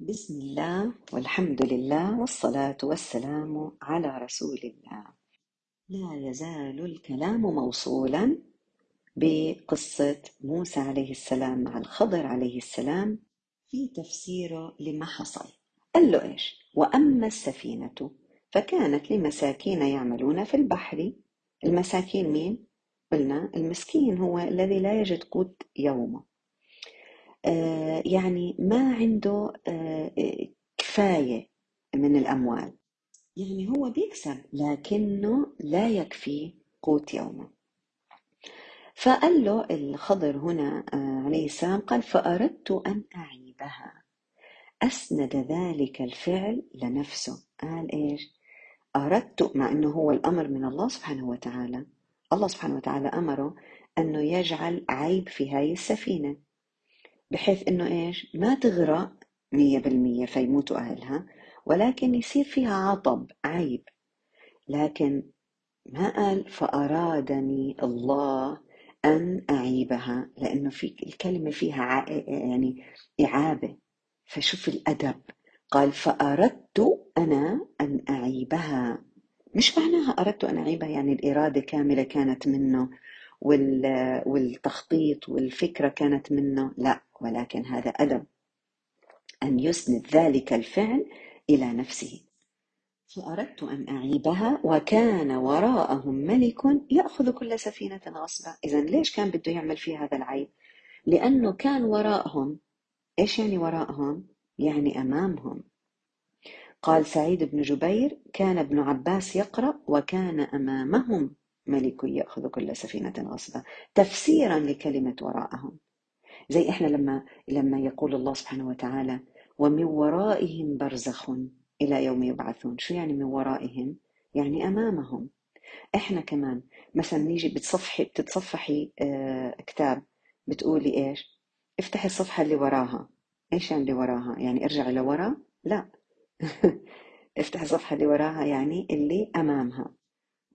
بسم الله والحمد لله والصلاة والسلام على رسول الله. لا يزال الكلام موصولا بقصة موسى عليه السلام مع الخضر عليه السلام في تفسيره لما حصل. قال له إيش؟ وأما السفينة فكانت لمساكين يعملون في البحر. المساكين مين؟ قلنا المسكين هو الذي لا يجد قوت يومه، يعني ما عنده كفاية من الأموال، يعني هو بيكسب لكنه لا يكفي قوت يومه. فقال له الخضر هنا عليه السلام، قال فأردت أن أعيبها، أسند ذلك الفعل لنفسه. قال إيش؟ أردت، مع أنه هو الأمر من الله سبحانه وتعالى، الله سبحانه وتعالى أمره أنه يجعل عيب في هاي السفينة بحيث أنه إيش؟ ما تغرق 100% فيموتوا أهلها، ولكن يصير فيها عطب، عيب. لكن ما قال فأرادني الله أن أعيبها، لأنه في الكلمة فيها يعني إعابة، فشوف الأدب. قال فأردت أنا أن أعيبها، مش معناها أردت أن أعيبها يعني الإرادة كاملة كانت منه والتخطيط والفكرة كانت منه، لا، ولكن هذا أدب أن يسند ذلك الفعل إلى نفسه. فأردت أن أعيبها وكان وراءهم ملك يأخذ كل سفينة غصبا. إذن ليش كان بده يعمل فيه هذا العيب؟ لأنه كان وراءهم. إيش يعني وراءهم؟ يعني أمامهم. قال سعيد بن جبير كان ابن عباس يقرأ وكان أمامهم ملك يأخذ كل سفينة غصبا، تفسيرا لكلمة وراءهم. زي إحنا لما يقول الله سبحانه وتعالى ومن ورائهم برزخ إلى يوم يبعثون، شو يعني من ورائهم؟ يعني أمامهم. إحنا كمان مثلا نيجي بتتصفحي كتاب، بتقولي إيش؟ افتحي الصفحة اللي وراها. إيش يعني اللي وراها؟ يعني ارجع لورا؟ لا افتح الصفحة اللي وراها يعني اللي أمامها.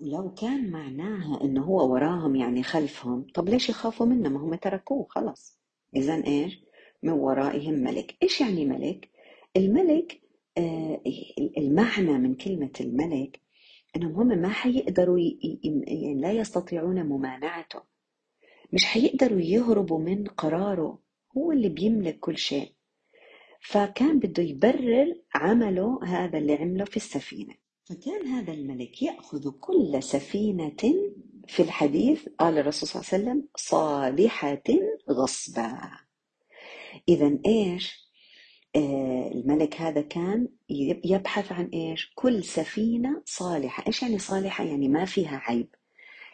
لو كان معناها إنه هو وراهم يعني خلفهم، طب ليش يخافوا منه؟ ما هم تركوه خلاص. إذن إيش؟ من ورائهم ملك. إيش يعني ملك؟ الملك المعنى من كلمة الملك إنهم هم ما حيقدروا، يعني لا يستطيعون ممانعته، مش حيقدروا يهربوا من قراره، هو اللي بيملك كل شيء. فكان بده يبرر عمله، هذا اللي عمله في السفينة. فكان هذا الملك يأخذ كل سفينة، في الحديث قال الرسول صلى الله عليه وسلم صالحة غصبا. إذن إيش؟ الملك هذا كان يبحث عن إيش؟ كل سفينة صالحة. إيش يعني صالحة؟ يعني ما فيها عيب.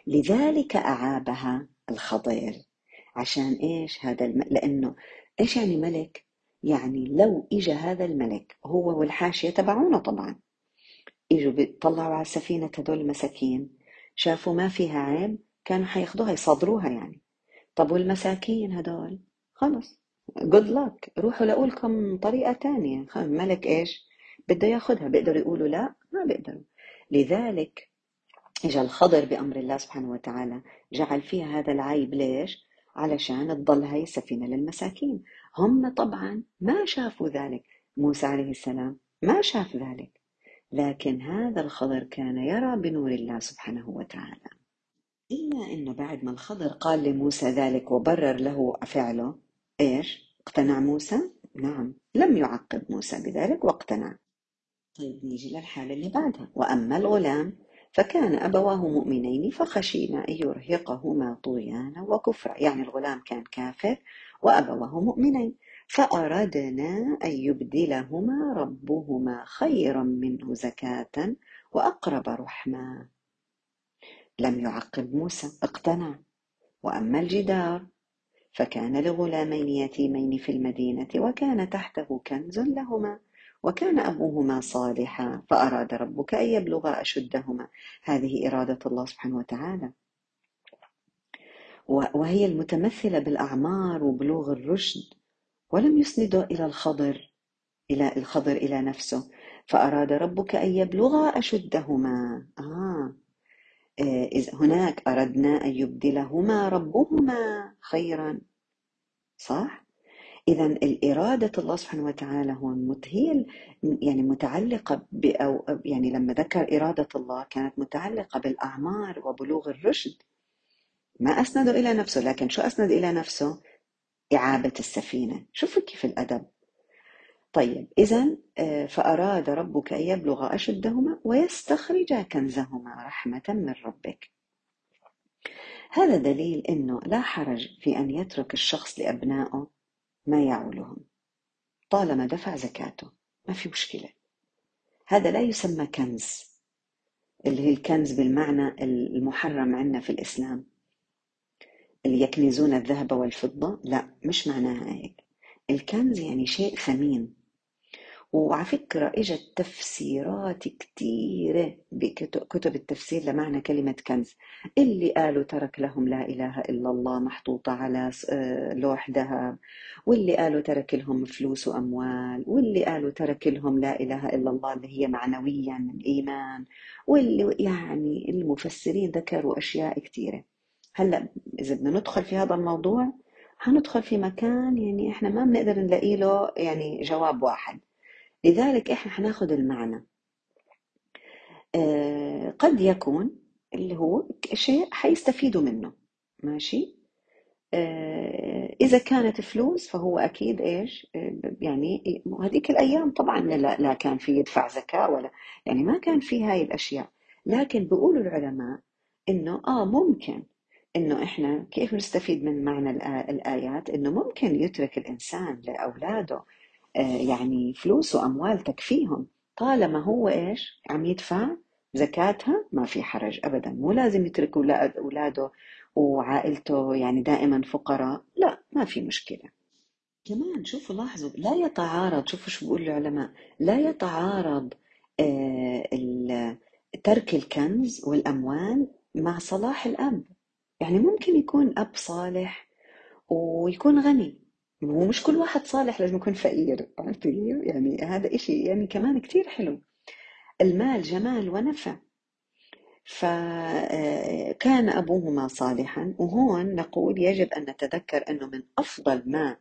لذلك أعابها الخضر، عشان إيش هذا لأنه إيش يعني ملك؟ يعني لو إجا هذا الملك هو والحاشية تبعونه طبعا، إجوا بيطلعوا على السفينة هدول المساكين، شافوا ما فيها عيب، كانوا حياخدوها يصادروها يعني. طب والمساكين هدول خلص good luck، روحوا لقولكم طريقة تانية. الملك إيش بده ياخدها؟ بيقدروا يقولوا لا؟ ما بيقدروا. لذلك إجا الخضر بأمر الله سبحانه وتعالى، جعل فيها هذا العيب. ليش؟ علشان تضل هاي السفينة للمساكين. هم طبعا ما شافوا ذلك، موسى عليه السلام ما شاف ذلك، لكن هذا الخضر كان يرى بنور الله سبحانه وتعالى. إلا أنه بعد ما الخضر قال لموسى ذلك وبرر له فعله، إيش؟ اقتنع موسى؟ نعم، لم يعقب موسى بذلك واقتنع. طيب نيجي للحالة اللي بعدها. وأما الغلام فكان أبواه مؤمنين فخشينا أن يرهقهما طغيانا وكفرا، يعني الغلام كان كافر وأبواه مؤمنين، فأردنا أن يبدلهما ربهما خيرا منه زكاة وأقرب رحمة. لم يعقب موسى، اقتنع. وأما الجدار فكان لغلامين يتيمين في المدينة وكان تحته كنز لهما وكان أبوهما صالحا فأراد ربك أن يبلغا أشدهما. هذه إرادة الله سبحانه وتعالى، وهي المتمثلة بالأعمار وبلوغ الرشد. ولم يسنده إلى الخضر إلى نفسه. فأراد ربك أن يبلغا أشدهما. إذ هناك أردنا أن يبدلهما ربهما خيرا، صح؟ إذا الإرادة الله سبحانه وتعالى هون هي يعني متعلقة أو يعني لما ذكر إرادة الله كانت متعلقة بالأعمار وبلوغ الرشد، ما أسنده إلى نفسه. لكن شو أسند إلى نفسه؟ إعابة السفينة. شوفوا كيف الأدب. طيب إذن فأراد ربك أن يبلغ أشدهما ويستخرج كنزهما رحمة من ربك. هذا دليل أنه لا حرج في أن يترك الشخص لأبنائه ما يعولهم طالما دفع زكاته، ما في مشكلة. هذا لا يسمى كنز، اللي هي الكنز بالمعنى المحرم عندنا في الإسلام، اللي يكنزون الذهب والفضة. لا، مش معناها هيك. الكنز يعني شيء ثمين. وعلى فكرة إجت تفسيرات كتيرة بكتب التفسير لمعنى كلمة كنز. اللي قالوا ترك لهم لا إله إلا الله محطوطة على لوح ذهب، واللي قالوا ترك لهم فلوس وأموال، واللي قالوا ترك لهم لا إله إلا الله اللي هي معنويا من إيمان، واللي يعني المفسرين ذكروا أشياء كتيرة. هلأ إذا بدنا ندخل في هذا الموضوع هندخل في مكان يعني إحنا ما بنقدر نلاقي له يعني جواب واحد، لذلك إحنا حناخد المعنى. قد يكون اللي هو شيء حيستفيدوا منه، ماشي. إذا كانت فلوس فهو أكيد إيش يعني هذيك الأيام طبعا لا كان في يدفع زكاة ولا يعني ما كان في هاي الأشياء. لكن بيقولوا العلماء إنه ممكن إنه إحنا كيف نستفيد من معنى الآيات، إنه ممكن يترك الإنسان لأولاده يعني فلوس وأموال تكفيهم طالما هو إيش عم يدفع زكاتها، ما في حرج أبدا. مو لازم يترك أولاده وعائلته يعني دائما فقراء، لا، ما في مشكلة. كمان شوفوا لاحظوا لا يتعارض، شوفوا شو بيقول العلماء، لا يتعارض ترك الكنز والأموال مع صلاح الأب. يعني ممكن يكون أب صالح ويكون غني، ومش كل واحد صالح لازم يكون فقير، عرفتي؟ يعني هذا إشي يعني كمان كتير حلو. المال جمال ونفع، فكان أبوهما صالحا. وهون نقول يجب أن نتذكر أنه من أفضل ما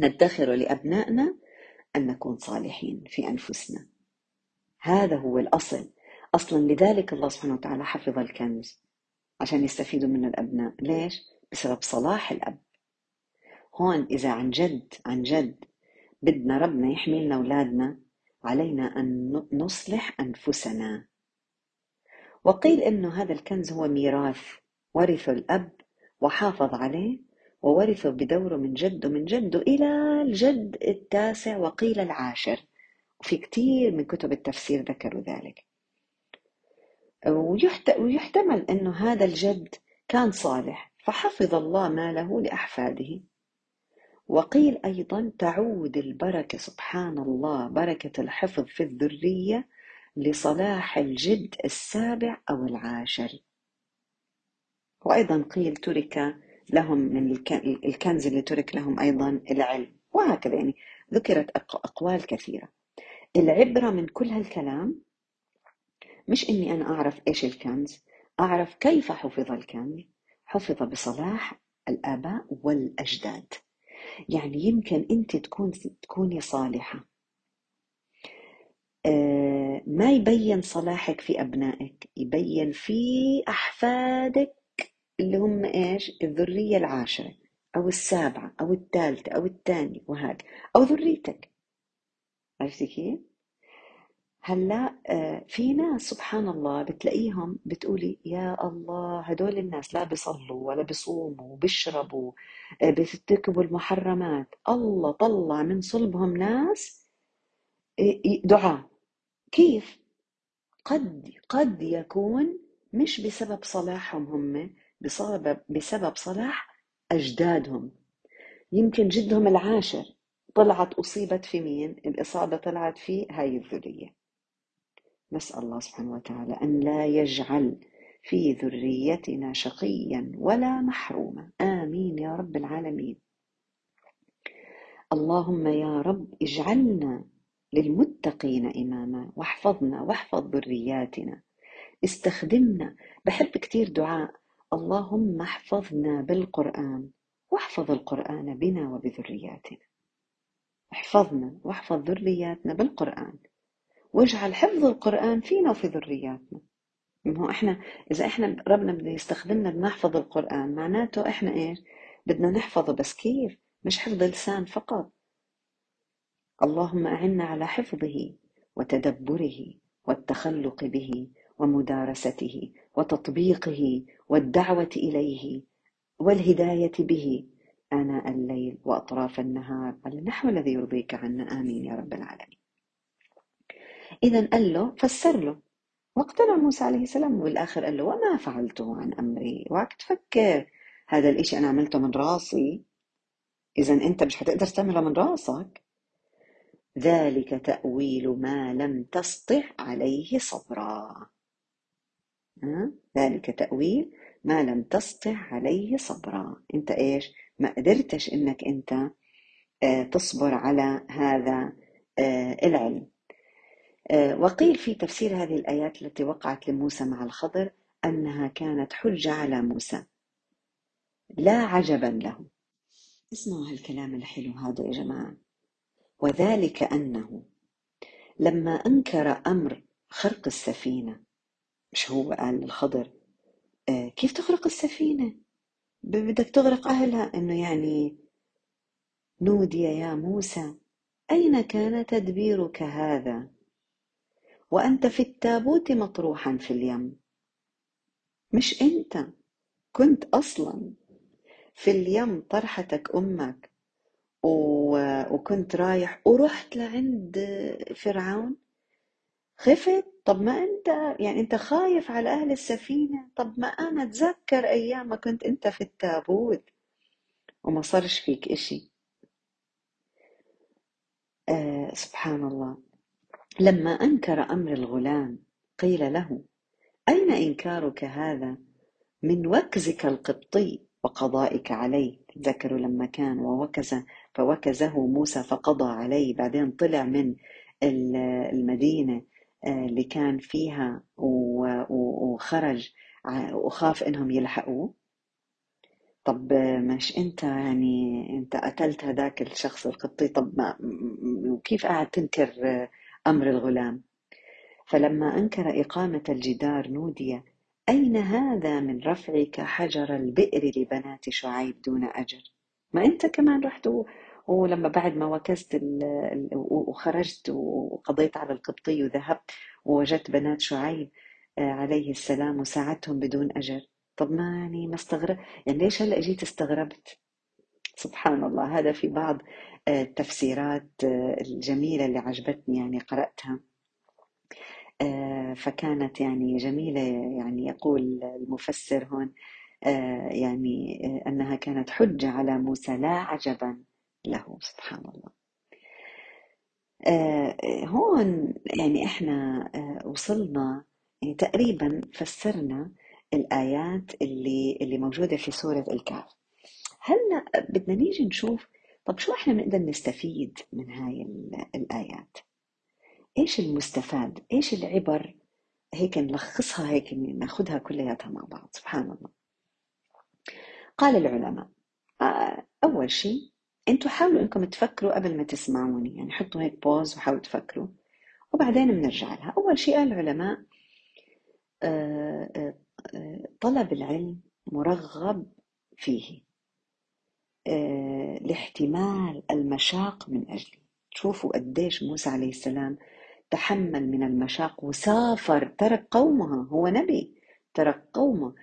ندخر لأبنائنا أن نكون صالحين في أنفسنا، هذا هو الأصل أصلا. لذلك الله سبحانه وتعالى حفظ الكنز عشان يستفيدوا منه الأبناء. ليش؟ بسبب صلاح الأب. هون إذا عن جد بدنا ربنا يحملنا أولادنا، علينا أن نصلح أنفسنا. وقيل إنه هذا الكنز هو ميراث ورثه الأب وحافظ عليه، وورثه بدوره من جده إلى الجد التاسع وقيل العاشر، وفي كتير من كتب التفسير ذكروا ذلك. ويحتمل إنه هذا الجد كان صالح فحفظ الله ماله لأحفاده. وقيل أيضا تعود البركة، سبحان الله، بركة الحفظ في الذرية لصلاح الجد السابع أو العاشر. وأيضا قيل ترك لهم من الكنز اللي ترك لهم أيضا العلم، وهكذا يعني ذكرت أقوال كثيرة. العبرة من كل هالكلام مش إني أنا أعرف إيش الكنز، أعرف كيف حفظ الكنز. حفظ بصلاح الآباء والأجداد. يعني يمكن أنت تكوني صالحة، ما يبين صلاحك في أبنائك، يبين في أحفادك اللي هم إيش الذرية العاشرة أو السابعة أو الثالثة أو الثانية وهذا، أو ذريتك. عرفتي كيف؟ هلا في ناس سبحان الله بتلاقيهم بتقولي يا الله هدول الناس لا بيصلوا ولا بيصوموا وبيشربوا بيرتكبوا المحرمات، الله طلع من صلبهم ناس دعاء. كيف؟ قد يكون مش بسبب صلاحهم هم، بسبب صلاح أجدادهم. يمكن جدهم العاشر طلعت أصيبت في مين؟ الإصابة طلعت في هاي الذرية. نسأل الله سبحانه وتعالى أن لا يجعل في ذريتنا شقيا ولا محروما، آمين يا رب العالمين. اللهم يا رب اجعلنا للمتقين إماما، واحفظنا واحفظ ذرياتنا، استخدمنا. بحب كتير دعاء اللهم احفظنا بالقرآن واحفظ القرآن بنا وبذرياتنا. احفظنا واحفظ ذرياتنا بالقرآن، واجعل حفظ القرآن فينا وفي ذرياتنا. إنه إحنا إذا إحنا ربنا بده يستخدمنا بنحفظ القرآن، معناته إحنا إيش بدنا نحفظه، بس كيف؟ مش حفظ لسان فقط. اللهم أعنا على حفظه وتدبره والتخلق به ومدارسته وتطبيقه والدعوة إليه والهداية به آناء الليل وأطراف النهار على النحو الذي يرضيك عنا، آمين يا رب العالمين. إذن قال له، فسر له، واقتنع موسى عليه السلام. والآخر قال له وما فعلته عن أمري، وعك تفكر هذا الإشي أنا عملته من راسي، إذن أنت مش هتقدر تعمله من راسك. ذلك تأويل ما لم تسطع عليه صبرا، ذلك تأويل ما لم تسطع عليه صبرا. أنت إيش ما قدرتش إنك أنت تصبر على هذا العلم. وقيل في تفسير هذه الآيات التي وقعت لموسى مع الخضر أنها كانت حجة على موسى، لا عجبا له. اسمعوا هالكلام الحلو هذا يا جماعة. وذلك أنه لما أنكر أمر خرق السفينة، مش هو قال للخضر كيف تخرق السفينة؟ بدك تغرق أهلها. إنه يعني نودي يا موسى أين كان تدبيرك هذا وأنت في التابوت مطروحا في اليم؟ مش أنت كنت أصلا في اليم طرحتك أمك وكنت رايح ورحت لعند فرعون؟ خفت؟ طب ما أنت يعني أنت خايف على أهل السفينة. طب ما أنا أتذكر أيام ما كنت أنت في التابوت وما صارش فيك إشي. سبحان الله. لما أنكر أمر الغلام قيل له أين إنكارك هذا من وكزك القبطي وقضائك عليه؟ تذكروا لما كان ووكز فوكزه موسى فقضى عليه، بعدين طلع من المدينة اللي كان فيها وخرج وخاف إنهم يلحقوه. طب مش أنت يعني أنت قتلت هذاك الشخص القبطي، طب ما وكيف قاعد تنكر أمر الغلام؟ فلما أنكر إقامة الجدار نودي أين هذا من رفعك حجر البئر لبنات شعيب دون أجر؟ ما أنت كمان رحت ولما بعد ما وكزت وخرجت وقضيت على القبطي وذهبت ووجدت بنات شعيب عليه السلام وساعدتهم بدون أجر. طب ما يعني ما استغرب يعني ليش هلأ جيت استغربت؟ سبحان الله. هذا في بعض التفسيرات الجميلة اللي عجبتني يعني قرأتها، فكانت يعني جميلة. يعني يقول المفسر هون يعني أنها كانت حجة على موسى لا عجبا له. سبحان الله. هون يعني إحنا وصلنا يعني تقريبا فسرنا الآيات اللي موجودة في سورة الكهف. هلأ بدنا نيجي نشوف طب شو إحنا بنقدر نستفيد من هاي الآيات؟ إيش المستفاد؟ إيش العبر؟ هيك نلخصها، هيك ناخدها كلياتها مع بعض. سبحان الله. قال العلماء أول شيء أنتوا حاولوا أنكم تفكروا قبل ما تسمعوني، يعني حطوا هيك بوز وحاولوا تفكروا وبعدين بنرجع لها. أول شيء قال العلماء طلب العلم مرغب فيه لاحتمال المشاق من أجله. شوفوا قديش موسى عليه السلام تحمل من المشاق وسافر، ترك قومه، هو نبي ترك قومه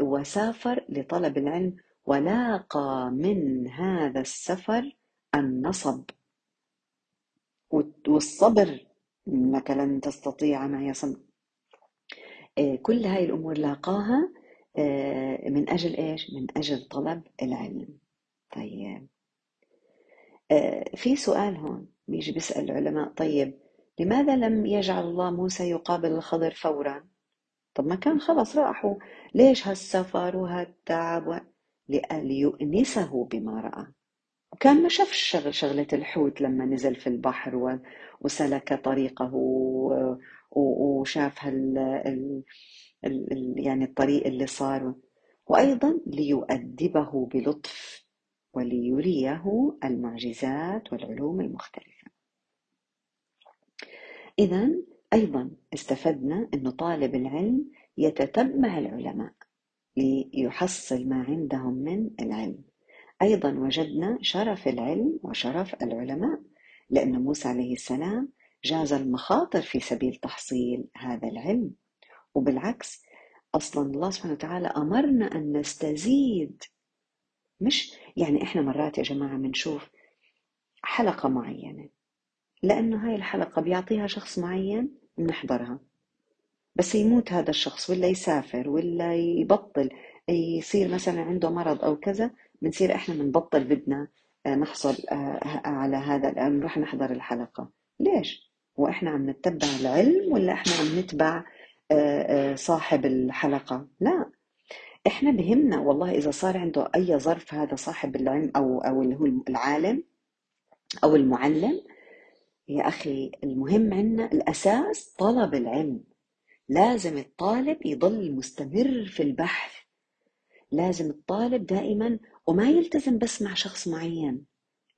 وسافر لطلب العلم، ولاقى من هذا السفر النصب والصبر، إنك لن تستطيع معي صبرا. كل هاي الأمور لاقاها من أجل إيش؟ من أجل طلب العلم. طيب في سؤال هون بيجي بيسأل العلماء، طيب لماذا لم يجعل الله موسى يقابل الخضر فورا؟ طب ما كان خلص راحوا، ليش هالسفر وهالتعب؟ ليؤنسه بما رأى. وكان ما شاف شغلة الحوت لما نزل في البحر وسلك طريقه وشاف يعني الطريق اللي صار. وأيضا ليؤدبه بلطف وليريه المعجزات والعلوم المختلفة. إذن أيضا استفدنا أن طالب العلم يتتبع العلماء ليحصل ما عندهم من العلم. أيضا وجدنا شرف العلم وشرف العلماء، لأن موسى عليه السلام جاز المخاطر في سبيل تحصيل هذا العلم، وبالعكس أصلا الله سبحانه وتعالى أمرنا أن نستزيد. مش يعني إحنا مرات يا جماعة بنشوف حلقة معينة لأنه هاي الحلقة بيعطيها شخص معين بنحضرها، بس يموت هذا الشخص ولا يسافر ولا يبطل يصير مثلا عنده مرض أو كذا، بنصير إحنا بنبطل بدنا نحصل على هذا الأمر نروح نحضر الحلقة. ليش؟ وإحنا عم نتبع العلم ولا إحنا عم نتبع صاحب الحلقة؟ لا، إحنا بهمنا والله إذا صار عنده أي ظرف هذا صاحب العلم أو اللي هو العالم أو المعلم. يا أخي المهم عنا الأساس طلب العلم، لازم الطالب يضل مستمر في البحث، لازم الطالب دائما وما يلتزم بس مع شخص معين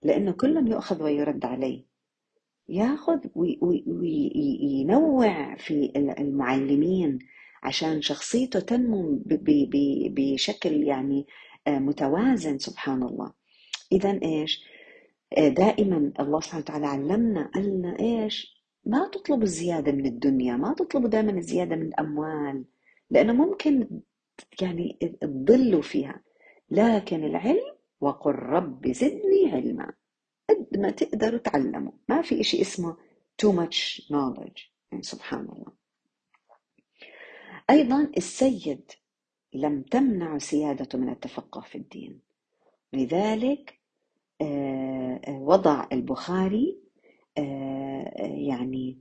لأنه كل يؤخذ ويرد عليه، ياخذ وينوع في المعلمين عشان شخصيته تنمو بشكل يعني متوازن سبحان الله. إذن إيش؟ دائما الله سبحانه وتعالى علمنا قالنا إيش؟ ما تطلب الزيادة من الدنيا، ما تطلبوا دائما الزيادة من الأموال لأنه ممكن يعني تضلوا فيها، لكن العلم وقل رب زدني علما، قد ما تقدروا تعلموا، ما في إشي اسمه too much knowledge يعني سبحان الله. أيضا السيد لم تمنع سيادته من التفقه في الدين، لذلك وضع البخاري يعني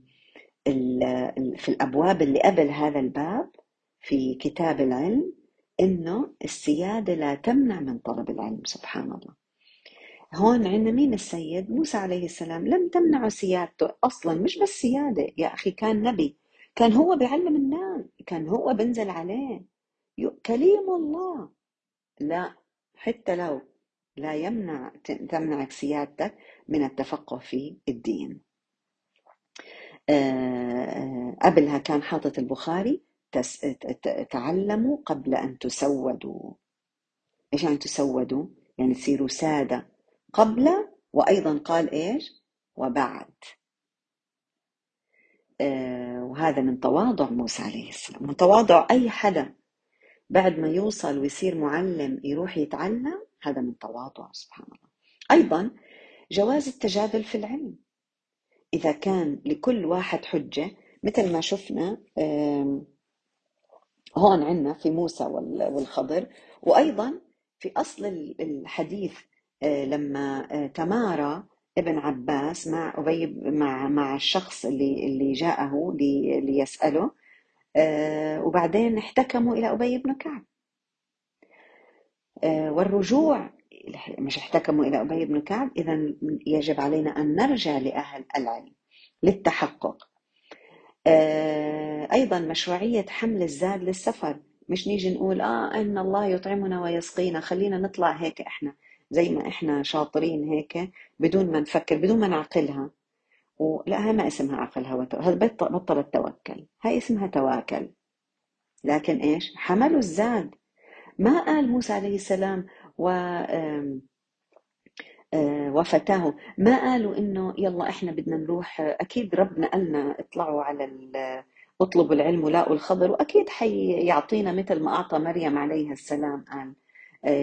في الأبواب اللي قبل هذا الباب في كتاب العلم إنه السيادة لا تمنع من طلب العلم سبحان الله. هون عندنا مين السيد؟ موسى عليه السلام لم تمنع سيادته أصلا، مش بس سيادة يا أخي، كان نبي، كان هو بيعلم الناس، كان هو بنزل عليه كليم الله. لا، حتى لو لا يمنع تمنعك سيادتك من التفقه في الدين. قبلها كان حاطط البخاري تعلموا قبل أن تسودوا. إيش يعني تسودوا؟ يعني تصيروا سادة قبل، وأيضا قال إيش؟ وبعد. وهذا من تواضع موسى عليه السلام، من تواضع أي حدا بعد ما يوصل ويصير معلم يروح يتعلم، هذا من تواضع سبحان الله. أيضا جواز التجادل في العلم إذا كان لكل واحد حجة، مثل ما شفنا هون عنا في موسى والخضر، وأيضا في أصل الحديث لما تمارى ابن عباس مع أبي مع الشخص اللي جاءه ليسأله، وبعدين احتكموا إلى أبي بن كعب. والرجوع، مش احتكموا إلى أبي بن كعب، إذن يجب علينا أن نرجع لأهل العلم للتحقق. أيضا مشروعية حمل الزاد للسفر، مش نيجي نقول إن الله يطعمنا ويسقينا، خلينا نطلع هيك إحنا زي ما إحنا شاطرين هيك بدون ما نفكر بدون ما نعقلها. ولا هاي ما اسمها عقل هوى، هذا بطلت توكل، هاي اسمها تواكل. لكن إيش؟ حملوا الزاد. ما قال موسى عليه السلام وفتاه، ما قالوا إنه يلا إحنا بدنا نروح، أكيد ربنا قالنا اطلعوا على اطلبوا العلم ولاقوا الخضر، وأكيد حيعطينا مثل ما أعطى مريم عليه السلام، قال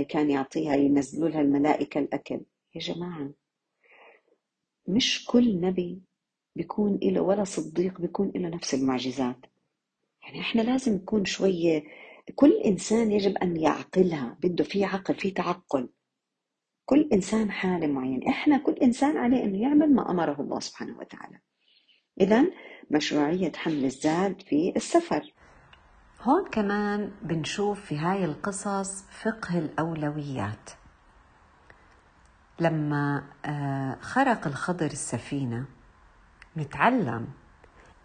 كان يعطيها ينزلوا لها الملائكة الأكل. يا جماعة مش كل نبي بيكون له ولا صديق بيكون له نفس المعجزات، يعني إحنا لازم نكون شوية، كل إنسان يجب أن يعقلها، بده فيه عقل، فيه تعقل، كل إنسان حال معين، إحنا كل إنسان عليه أنه يعمل ما أمره الله سبحانه وتعالى. إذن مشروعية حمل الزاد في السفر. هون كمان بنشوف في هاي القصص فقه الأولويات. لما خرق الخضر السفينة نتعلم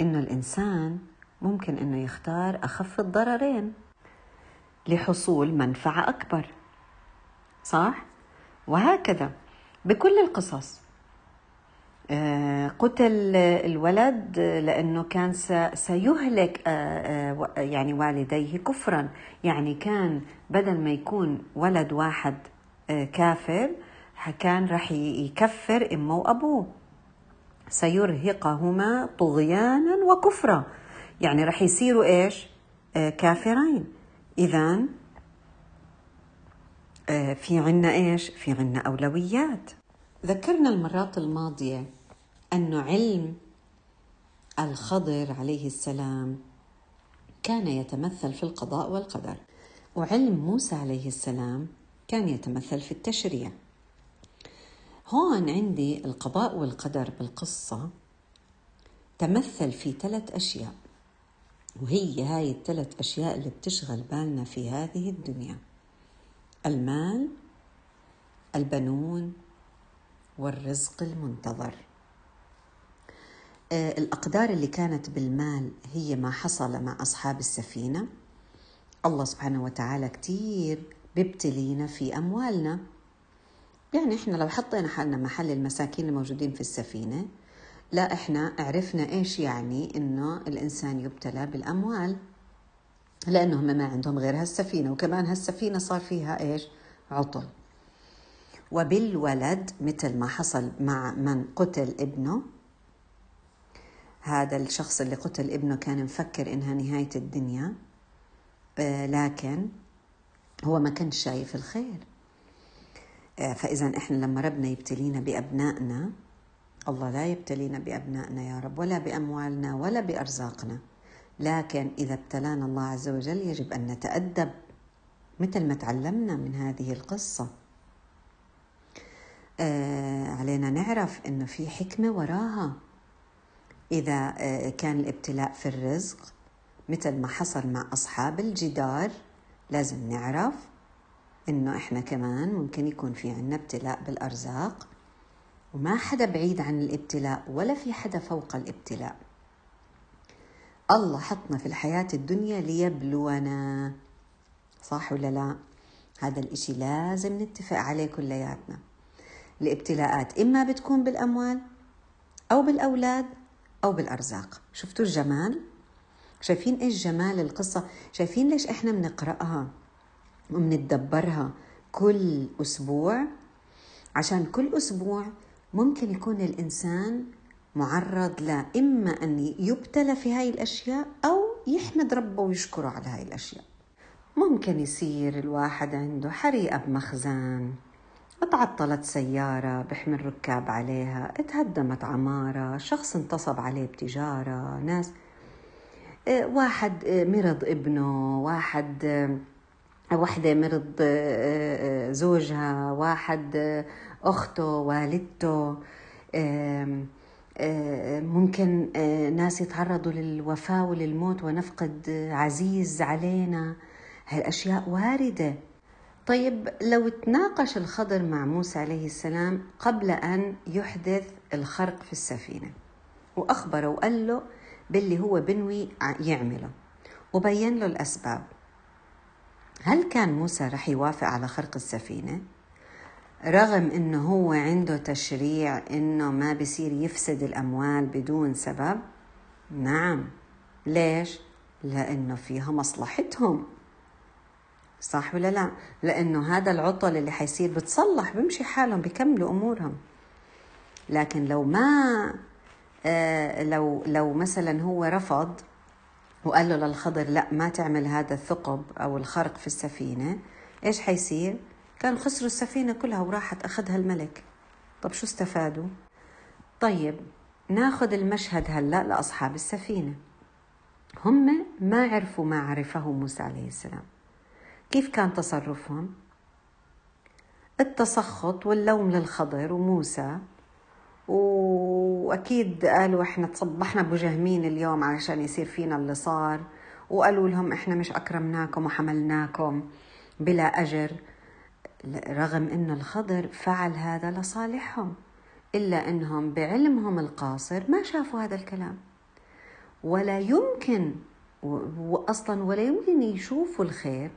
إنه الإنسان ممكن إنه يختار أخف الضررين لحصول منفعة أكبر، صح؟ وهكذا بكل القصص. قتل الولد لأنه كان سيهلك يعني والديه كفرا، يعني كان بدل ما يكون ولد واحد كافر كان رح يكفر أمه وأبوه، سيرهقهما طغيانا وكفرا، يعني رح يصيروا إيش؟ كافرين. إذن في عنا إيش؟ في عنا أولويات. ذكرنا المرات الماضية أنه علم الخضر عليه السلام كان يتمثل في القضاء والقدر، وعلم موسى عليه السلام كان يتمثل في التشريع. هون عندي القضاء والقدر بالقصة تمثل في 3 أشياء، وهي هاي ال3 أشياء اللي بتشغل بالنا في هذه الدنيا: المال، البنون، والرزق المنتظر. الأقدار اللي كانت بالمال هي ما حصل مع أصحاب السفينة. الله سبحانه وتعالى كتير بيبتلينا في أموالنا، يعني إحنا لو حطينا حالنا محل المساكين الموجودين في السفينة، لا إحنا عرفنا إيش يعني إنه الإنسان يبتلى بالأموال، لأنهم ما عندهم غير هالسفينة، وكمان هالسفينة صار فيها إيش؟ عطل. وبالولد مثل ما حصل مع من قتل ابنه. هذا الشخص اللي قتل ابنه كان مفكر إنها نهاية الدنيا، لكن هو ما كان شايف الخير. فإذا إحنا لما ربنا يبتلينا بأبنائنا، الله لا يبتلينا بأبنائنا يا رب، ولا بأموالنا ولا بأرزاقنا، لكن إذا ابتلانا الله عز وجل يجب أن نتأدب مثل ما تعلمنا من هذه القصة. علينا نعرف إنه في حكمة وراها. إذا كان الابتلاء في الرزق مثل ما حصل مع أصحاب الجدار، لازم نعرف إنه إحنا كمان ممكن يكون في عنا ابتلاء بالأرزاق، وما حدا بعيد عن الابتلاء ولا في حدا فوق الابتلاء. الله حطنا في الحياة الدنيا ليبلونا، صح ولا لا؟ هذا الإشي لازم نتفق عليه كلياتنا. الابتلاءات إما بتكون بالأموال أو بالأولاد أو بالأرزاق. شفتوا الجمال؟ شايفين إيش جمال القصة؟ شايفين ليش إحنا بنقرأها وبنتدبرها كل أسبوع؟ عشان كل أسبوع ممكن يكون الإنسان معرض إما أن يبتلى في هاي الأشياء أو يحمد ربه ويشكره على هاي الأشياء. ممكن يصير الواحد عنده حريقة بمخزن، اتعطلت سيارة بحمل ركاب عليها، اتهدمت عمارة، شخص انتصب عليه بتجارة، ناس واحد مرض ابنه، واحدة مرض زوجها، واحد أخته، والدته، ممكن ناس يتعرضوا للوفاة وللموت ونفقد عزيز علينا. هالأشياء واردة. طيب لو تناقش الخضر مع موسى عليه السلام قبل أن يحدث الخرق في السفينة، وأخبره وقال له باللي هو بنوي يعمله وبين له الأسباب، هل كان موسى رح يوافق على خرق السفينة؟ رغم إنه هو عنده تشريع إنه ما بيصير يفسد الأموال بدون سبب. نعم. ليش؟ لأنه فيها مصلحتهم، صح ولا لا؟ لأنه هذا العطل اللي حيصير بتصلح، بمشي حالهم، بيكملوا أمورهم. لكن لو ما لو مثلا هو رفض وقال له للخضر لا ما تعمل هذا الثقب أو الخرق في السفينة، إيش حيصير؟ كان خسروا السفينة كلها وراحت أخذها الملك. طب شو استفادوا؟ طيب ناخذ المشهد هلأ لأصحاب السفينة. هم ما عرفوا ما عرفه موسى عليه السلام. كيف كان تصرفهم؟ التسخط واللوم للخضر وموسى، وأكيد قالوا إحنا تصبحنا بجهمين اليوم عشان يصير فينا اللي صار، وقالوا لهم إحنا مش أكرمناكم وحملناكم بلا أجر، رغم إن الخضر فعل هذا لصالحهم، إلا إنهم بعلمهم القاصر ما شافوا هذا الكلام، ولا يمكن وأصلا ولا يمكن يشوفوا الخير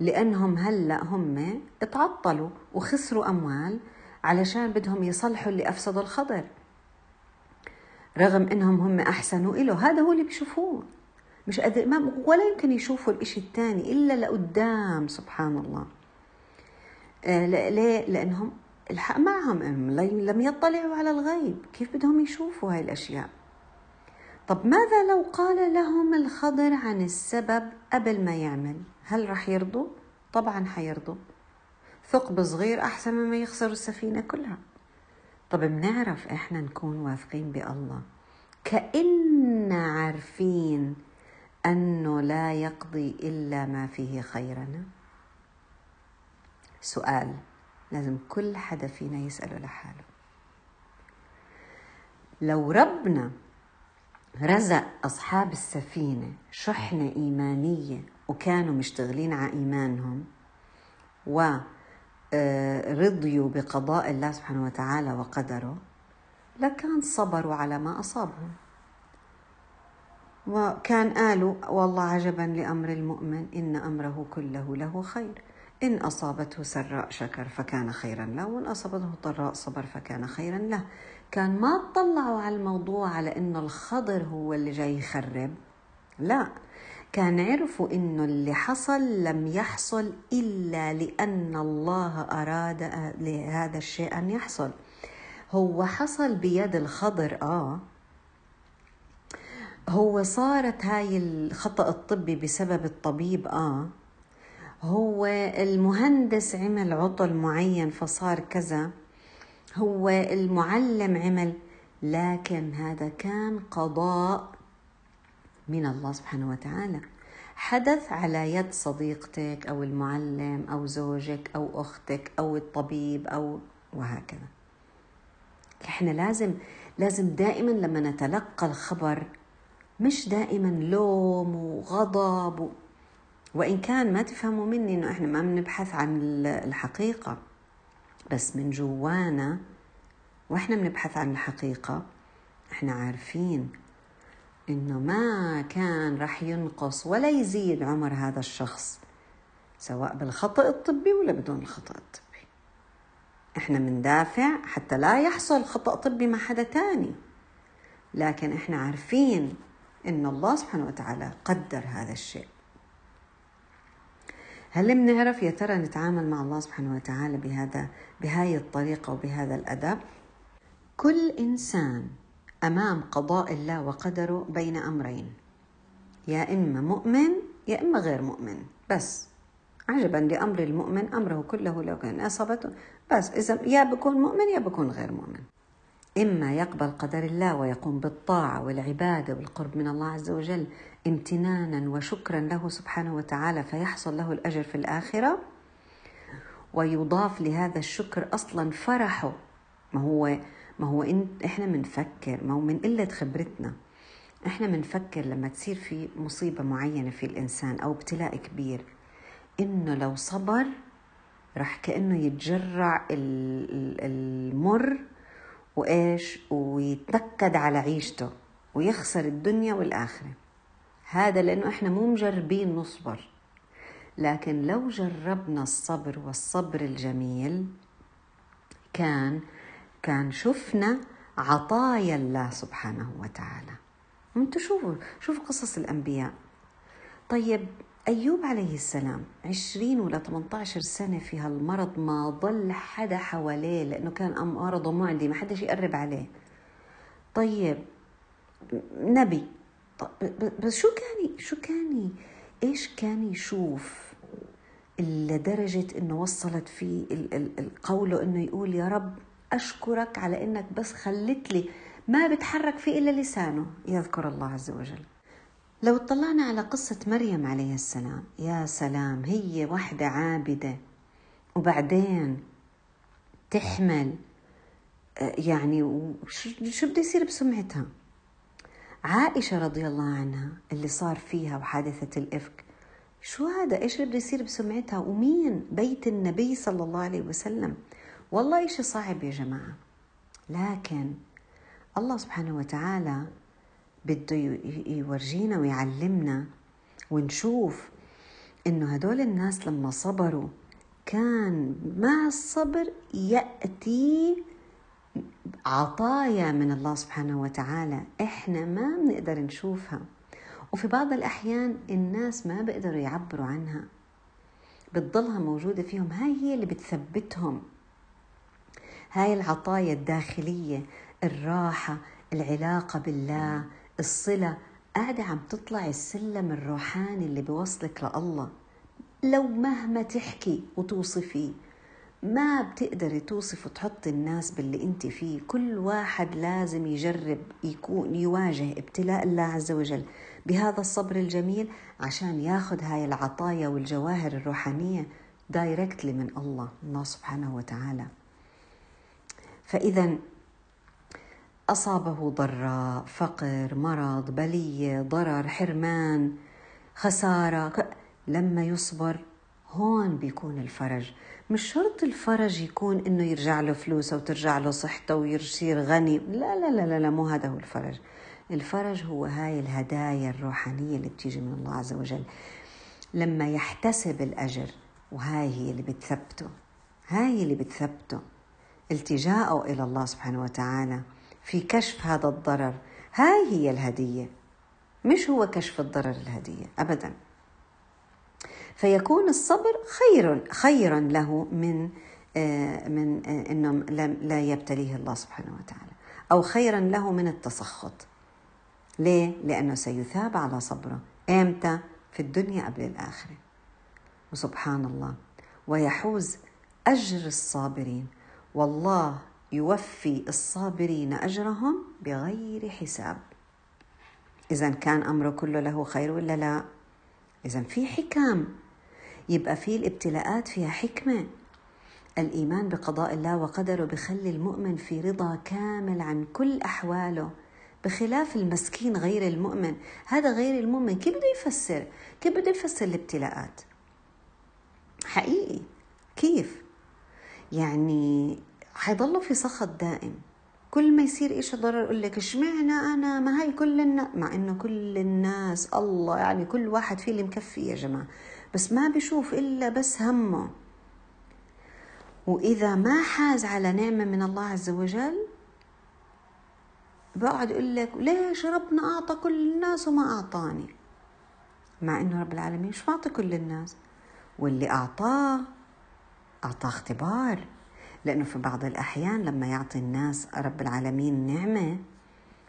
لأنهم هلأ هم اتعطلوا وخسروا أموال علشان بدهم يصلحوا اللي أفسدوا الخضر، رغم أنهم هم أحسنوا إله. هذا هو اللي بيشوفوه، مش قادر ولا يمكن يشوفوا الإشي الثاني إلا لقدام. سبحان الله. ليه؟ لأنهم الحق معهم، لم يطلعوا على الغيب، كيف بدهم يشوفوا هاي الأشياء؟ طب ماذا لو قال لهم الخضر عن السبب قبل ما يعمل؟ هل رح يرضوا؟ طبعا حيرضوا، ثقب صغير أحسن مما يخسروا السفينة كلها. طب بنعرف إحنا نكون واثقين بالله كأن عارفين أنه لا يقضي إلا ما فيه خيرنا. سؤال لازم كل حدا فينا يسأله لحاله، لو ربنا رزق أصحاب السفينة شحنة إيمانية وكانوا مشتغلين على إيمانهم ورضيوا بقضاء الله سبحانه وتعالى وقدره، لكان صبروا على ما أصابهم، وكان قالوا والله عجبا لأمر المؤمن إن أمره كله له خير، إن أصابته سراء شكر فكان خيرا له، وإن أصابته ضراء صبر فكان خيرا له. كان ما اطلعوا على الموضوع على إنه الخضر هو اللي جاي يخرب، لا، كان عرفوا إنه اللي حصل لم يحصل إلا لأن الله أراد لهذا الشيء أن يحصل. هو حصل بيد الخضر، هو صارت هاي الخطأ الطبي بسبب الطبيب، هو المهندس عمل عطل معين فصار كذا، هو المعلم عمل، لكن هذا كان قضاء من الله سبحانه وتعالى حدث على يد صديقتك أو المعلم أو زوجك أو أختك أو الطبيب أو وهكذا. احنا لازم دائما لما نتلقى الخبر مش دائما لوم وغضب وإن كان ما تفهموا مني إنه إحنا ما بنبحث عن الحقيقة، بس من جوانا وإحنا بنبحث عن الحقيقة إحنا عارفين إنه ما كان رح ينقص ولا يزيد عمر هذا الشخص، سواء بالخطأ الطبي ولا بدون الخطأ الطبي. إحنا مندافع حتى لا يحصل خطأ طبي مع حدا تاني، لكن إحنا عارفين إن الله سبحانه وتعالى قدر هذا الشيء. هل منعرف يا ترى نتعامل مع الله سبحانه وتعالى بهاي الطريقة وبهذا الأدب؟ كل إنسان أمام قضاء الله وقدره بين أمرين، يا إما مؤمن يا إما غير مؤمن. بس عجبا لأمر المؤمن أمره كله لو كان أصابته، بس إذا يا بكون مؤمن يا بكون غير مؤمن. إما يقبل قدر الله ويقوم بالطاعة والعبادة والقرب من الله عز وجل امتنانا وشكرا له سبحانه وتعالى فيحصل له الأجر في الآخرة، ويضاف لهذا الشكر أصلا فرحه. ما هو إحنا منفكر، ما هو من قلة خبرتنا، إحنا منفكر لما تصير في مصيبة معينة في الإنسان أو ابتلاء كبير إنه لو صبر رح كأنه يتجرع المر وإيش ويتنكد على عيشته ويخسر الدنيا والآخرة. هذا لأنه إحنا مو مجربين نصبر، لكن لو جربنا الصبر والصبر الجميل كان شفنا عطايا الله سبحانه وتعالى. انتوا شوفوا قصص الأنبياء. طيب أيوب عليه السلام 20 ولا 18 سنة في هالمرض ما ضل حدا حواليه، لأنه كان مرضه معدي ما حداش يقرب عليه. طيب نبي، بس شو كان إيش كان يشوف لدرجة إنه وصلت في قوله إنه يقول يا رب أشكرك على إنك بس خلت لي ما بتحرك فيه إلا لسانه يذكر الله عز وجل. لو اطلعنا على قصة مريم عليه السلام، يا سلام، هي واحدة عابدة وبعدين تحمل، يعني شو بده يصير بسمعتها؟ عائشة رضي الله عنها اللي صار فيها وحادثة الإفك، شو هذا؟ إيش اللي بده يصير بسمعتها؟ ومين؟ بيت النبي صلى الله عليه وسلم. والله إشي صعب يا جماعة، لكن الله سبحانه وتعالى بده يورجينا ويعلمنا ونشوف إنه هدول الناس لما صبروا كان مع الصبر يأتي عطايا من الله سبحانه وتعالى إحنا ما بنقدر نشوفها، وفي بعض الأحيان الناس ما بيقدروا يعبروا عنها، بتضلها موجودة فيهم. هاي هي اللي بتثبتهم، هاي العطايا الداخلية، الراحة، العلاقة بالله، الصلة، قاعدة عم تطلع السلم الروحاني اللي بيوصلك لله. لو مهما تحكي وتوصفي ما بتقدري توصف وتحط الناس باللي انت فيه. كل واحد لازم يجرب يكون يواجه ابتلاء الله عز وجل بهذا الصبر الجميل عشان ياخد هاي العطايا والجواهر الروحانية دايركتلي من الله سبحانه وتعالى. فإذا أصابه ضراء، فقر، مرض، بلية، ضرر، حرمان، خسارة، لما يصبر هون بيكون الفرج. مش شرط الفرج يكون إنه يرجع له فلوسه وترجع له صحته ويصير غني، لا لا لا لا، مو هذا هو الفرج. الفرج هو هاي الهدايا الروحانية اللي بتيجي من الله عز وجل لما يحتسب الأجر، وهاي هي اللي بتثبته، هاي اللي بتثبته التجاءه إلى الله سبحانه وتعالى في كشف هذا الضرر. هاي هي الهدية، مش هو كشف الضرر الهدية أبداً. فيكون الصبر خيراً له من إنه لا يبتليه الله سبحانه وتعالى، أو خيراً له من التسخط. ليه؟ لأنه سيثاب على صبره. إمتى؟ في الدنيا قبل الآخرة. وسبحان الله، ويحوز أجر الصابرين، والله يوفي الصابرين أجرهم بغير حساب. إذن كان أمره كله له خير ولا لا؟ إذن في حكام، يبقى في الابتلاءات فيها حكمة. الإيمان بقضاء الله وقدره بخلي المؤمن في رضا كامل عن كل أحواله، بخلاف المسكين غير المؤمن. هذا غير المؤمن كيف بده يفسر الابتلاءات حقيقي؟ كيف يعني حيضلوا في سخط دائم؟ كل ما يصير إشي ضرر يقول لك اشمعنى أنا، ما هاي كل الناس، مع إنه كل الناس الله يعني كل واحد فيه اللي مكفي يا جماعة، بس ما بيشوف إلا بس همه. وإذا ما حاز على نعمة من الله عز وجل بقعد يقول لك ليش ربنا أعطى كل الناس وما أعطاني، مع إنه رب العالمين مش معطي كل الناس، واللي أعطاه اختبار. لأنه في بعض الأحيان لما يعطي الناس رب العالمين نعمة،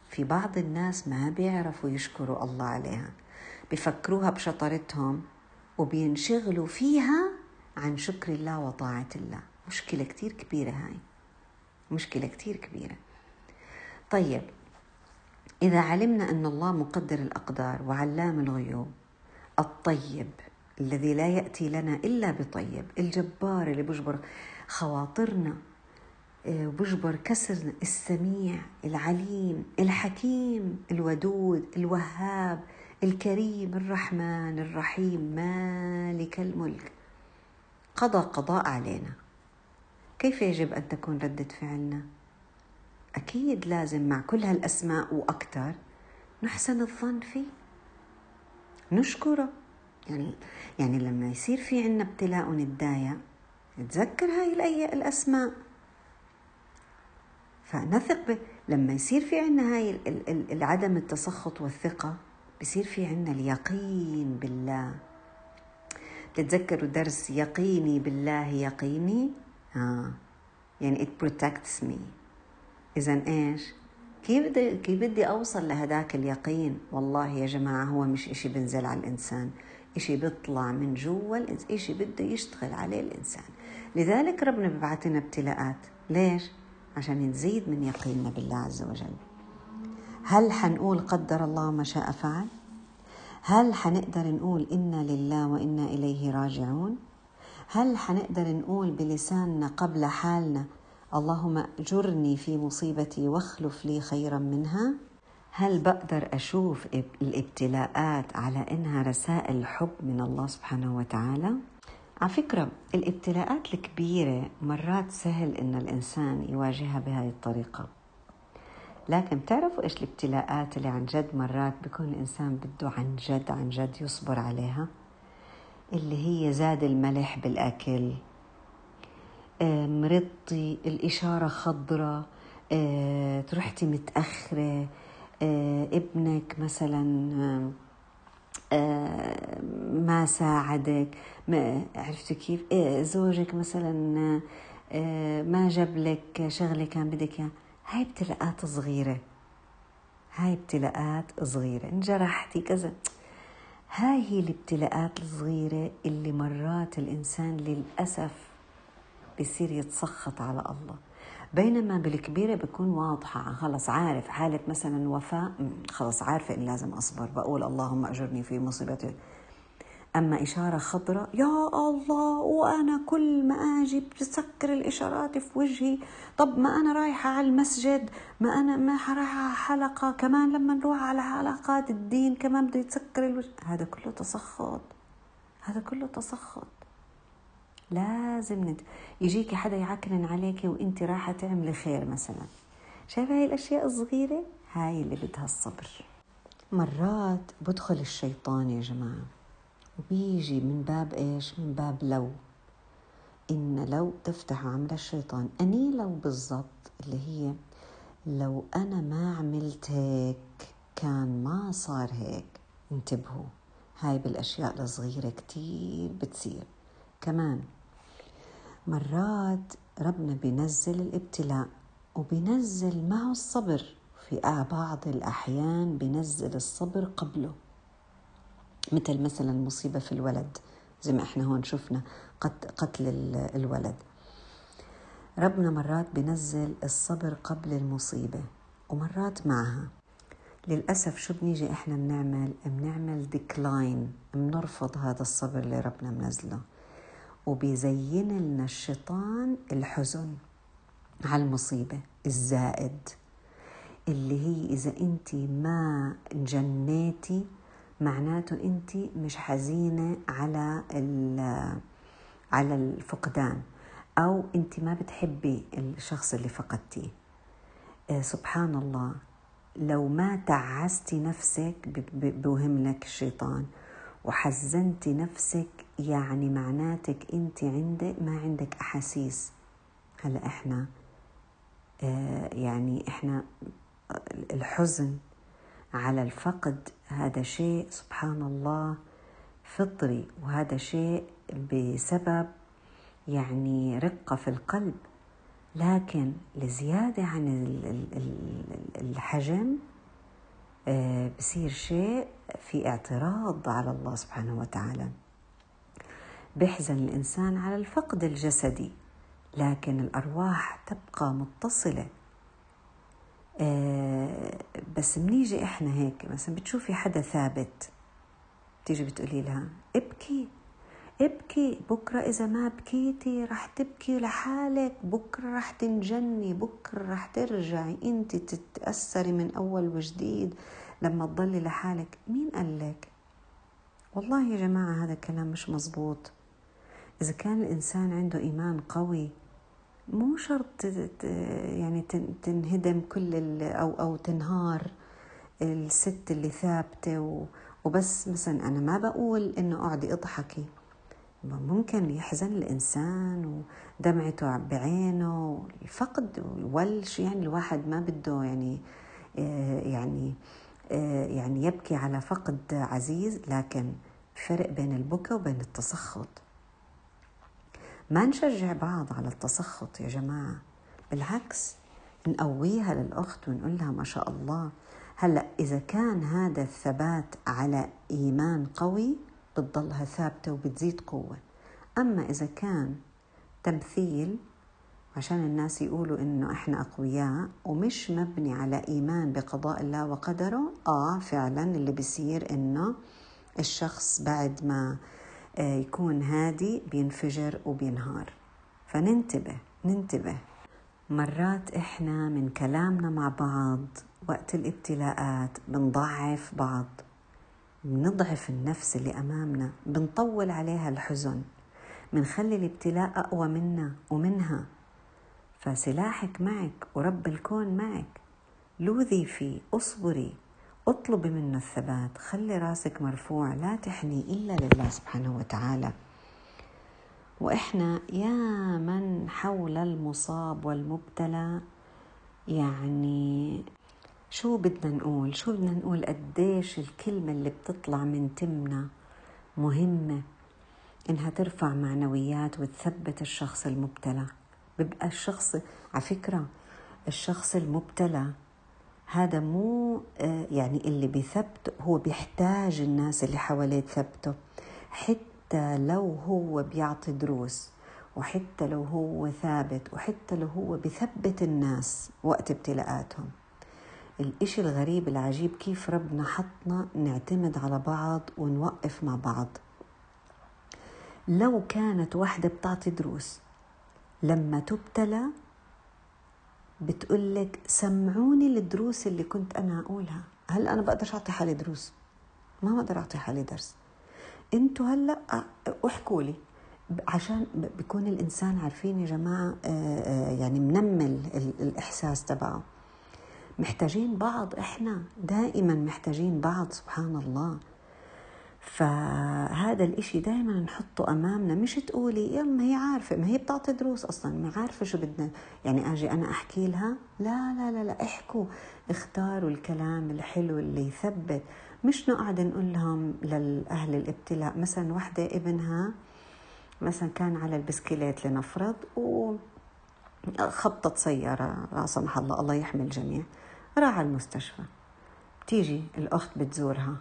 في بعض الناس ما بيعرفوا يشكروا الله عليها، بيفكروها بشطرتهم وبينشغلوا فيها عن شكر الله وطاعة الله. مشكلة كتير كبيرة هاي، مشكلة كتير كبيرة. طيب، إذا علمنا أن الله مقدر الأقدار وعلام الغيوب، الطيب الذي لا يأتي لنا إلا بطيب، الجبار اللي بيجبر خواطرنا وبجبر كسرنا، السميع، العليم، الحكيم، الودود، الوهاب، الكريم، الرحمن، الرحيم، مالك الملك، قضاء علينا، كيف يجب أن تكون ردة فعلنا؟ أكيد لازم مع كل هالأسماء وأكثر نحسن الظن فيه، نشكره. يعني لما يصير في عنا ابتلاء ونتضايق نتذكر هاي الأسماء، فنثق لما يصير في عنا هاي العدم التسخط والثقة، بيصير في عنا اليقين بالله. بتتذكروا درس يقيني بالله يقيني؟ يعني it protects me. إذن إيش؟ كيف بدي أوصل لهداك اليقين؟ والله يا جماعة هو مش إشي بنزل على الإنسان، إشي بيطلع من جوا، إشي بده يشتغل عليه الإنسان. لذلك ربنا ببعتنا ابتلاءات، ليش؟ عشان نزيد من يقيننا بالله عز وجل. هل حنقول قدر الله ما شاء فعل؟ هل حنقدر نقول إنا لله وإنا إليه راجعون؟ هل حنقدر نقول بلساننا قبل حالنا اللهم أجرني في مصيبتي واخلف لي خيرا منها؟ هل بقدر أشوف الابتلاءات على إنها رسائل حب من الله سبحانه وتعالى؟ على فكرة الابتلاءات الكبيرة مرات سهل إن الإنسان يواجهها بهذه الطريقة، لكن تعرفوا إيش الابتلاءات اللي عن جد مرات بيكون الإنسان بده عن جد يصبر عليها؟ اللي هي زاد الملح بالأكل، مرضتي، الإشارة خضرة، تروحتي متأخرة، ابنك مثلا ما ساعدك، ما عرفتي كيف، زوجك مثلا ما جابلك شغلة كان بدك اياها. هاي ابتلاءات صغيرة، هاي ابتلاءات صغيرة، انجرحتي كذا. هاي هي الابتلاءات الصغيرة اللي مرات الإنسان للأسف بيصير يتسخط على الله، بينما بالكبيرة بكون واضحة، خلص عارف. حالة مثلا وفاة خلص عارفة إن لازم أصبر، بقول اللهم أجرني في مصيبتي. أما إشارة خضراء، يا الله، وأنا كل ما أجي بتسكر الإشارات في وجهي. طب ما أنا رايحة على المسجد، ما أنا ما رايحة على حلقة، كمان لما نروح على حلقات الدين كمان بده يتسكر الوجه. هذا كله تسخط، هذا كله تسخط. لازم يجيكي حدا يعكرن عليكي وإنت رايحة تعملي خير مثلا. شايفة هاي الأشياء الصغيرة؟ هاي اللي بدها الصبر. مرات بدخل الشيطان يا جماعة، وبيجي من باب إيش؟ من باب لو. إن لو تفتح عمل الشيطان، أني لو بالضبط، اللي هي لو أنا ما عملت هيك كان ما صار هيك. انتبهوا، هاي بالأشياء الصغيرة كتير بتصير. كمان مرات ربنا بينزل الابتلاء وبينزل معه الصبر، في بعض الأحيان بينزل الصبر قبله، مثل مثلا مصيبة في الولد، زي ما احنا هون شفنا قتل الولد. ربنا مرات بنزل الصبر قبل المصيبة ومرات معها. للأسف شو بنيجي احنا بنعمل ديكلاين، بنرفض هذا الصبر اللي ربنا منزله، وبيزين لنا الشيطان الحزن على المصيبة الزائد، اللي هي إذا انت ما جنيتي معناته أنت مش حزينة على الفقدان، أو أنت ما بتحبي الشخص اللي فقدتيه. سبحان الله، لو ما تعستي نفسك بوهم لك الشيطان وحزنتي نفسك، يعني معناتك أنت ما عندك أحاسيس. هلا إحنا يعني إحنا الحزن على الفقد هذا شيء سبحان الله فطري، وهذا شيء بسبب يعني رقة في القلب، لكن لزيادة عن الحجم بصير شيء في اعتراض على الله سبحانه وتعالى. بيحزن الإنسان على الفقد الجسدي، لكن الأرواح تبقى متصلة. بس منيجي احنا هيك مثلا بتشوفي حدا ثابت، بتيجي بتقولي لها ابكي ابكي، بكرة إذا ما بكيتي رح تبكي لحالك، بكرة رح تنجني، بكرة رح ترجعي انت تتأثري من أول وجديد لما تضلي لحالك. مين قال لك؟ والله يا جماعة هذا الكلام مش مزبوط. إذا كان الإنسان عنده إيمان قوي، مو شرط يعني تنهدم كل أو تنهار الست اللي ثابتة وبس. مثلا أنا ما بقول إنه قاعدة أضحكي، ممكن يحزن الإنسان ودمعته بعينه، الفقد والش، يعني الواحد ما بده يعني يبكي على فقد عزيز، لكن فرق بين البكى وبين التسخط. ما نشجع بعض على التسخط يا جماعة، بالعكس نقويها للأخت ونقولها ما شاء الله. هلأ إذا كان هذا الثبات على إيمان قوي بتضلها ثابتة وبتزيد قوة. أما إذا كان تمثيل عشان الناس يقولوا إنه إحنا أقوياء ومش مبني على إيمان بقضاء الله وقدره، فعلا اللي بيصير إنه الشخص بعد ما يكون هادي بينفجر وبينهار. فننتبه مرات إحنا من كلامنا مع بعض وقت الابتلاءات بنضعف بعض، بنضعف النفس اللي أمامنا، بنطول عليها الحزن، بنخلي الابتلاء أقوى منا ومنها. فسلاحك معك ورب الكون معك، لوذي فيه، أصبري اطلبي منه الثبات، خلي راسك مرفوع، لا تحني إلا لله سبحانه وتعالى. وإحنا يا من حول المصاب والمبتلى، يعني شو بدنا نقول قديش الكلمة اللي بتطلع من تمنا مهمة إنها ترفع معنويات وتثبت الشخص المبتلى. بيبقى الشخص، على فكرة الشخص المبتلى هذا مو يعني اللي بيثبت، هو بيحتاج الناس اللي حواليه تثبته، حتى لو هو بيعطي دروس، وحتى لو هو ثابت، وحتى لو هو بيثبت الناس وقت ابتلاءاتهم. الإشي الغريب العجيب كيف ربنا حطنا نعتمد على بعض ونوقف مع بعض. لو كانت واحدة بتعطي دروس لما تبتلى بتقولك سمعوني للدروس اللي كنت أنا أقولها. هل أنا بقدر أعطي حالي دروس؟ ما بقدر أعطي حالي درس. أنتوا هلأ أحكوا لي، عشان بيكون الإنسان، عارفين يا جماعة، يعني منمل الإحساس تبعه. محتاجين بعض، إحنا دائما محتاجين بعض، سبحان الله. فهذا الإشي دائما نحطه أمامنا. مش تقولي ما هي عارفة، ما هي بتعطي دروس أصلا، ما عارفة شو بدنا، يعني أجي أنا أحكي لها؟ لا لا لا لا، احكوا، اختاروا الكلام الحلو اللي يثبت. مش نقعد نقول لهم للأهل الابتلاء، مثلا واحدة ابنها مثلا كان على البسكليت لنفرض وخبطت سيارة، لا سمح الله، الله يحمي الجميع، راح على المستشفى. تيجي الأخت بتزورها،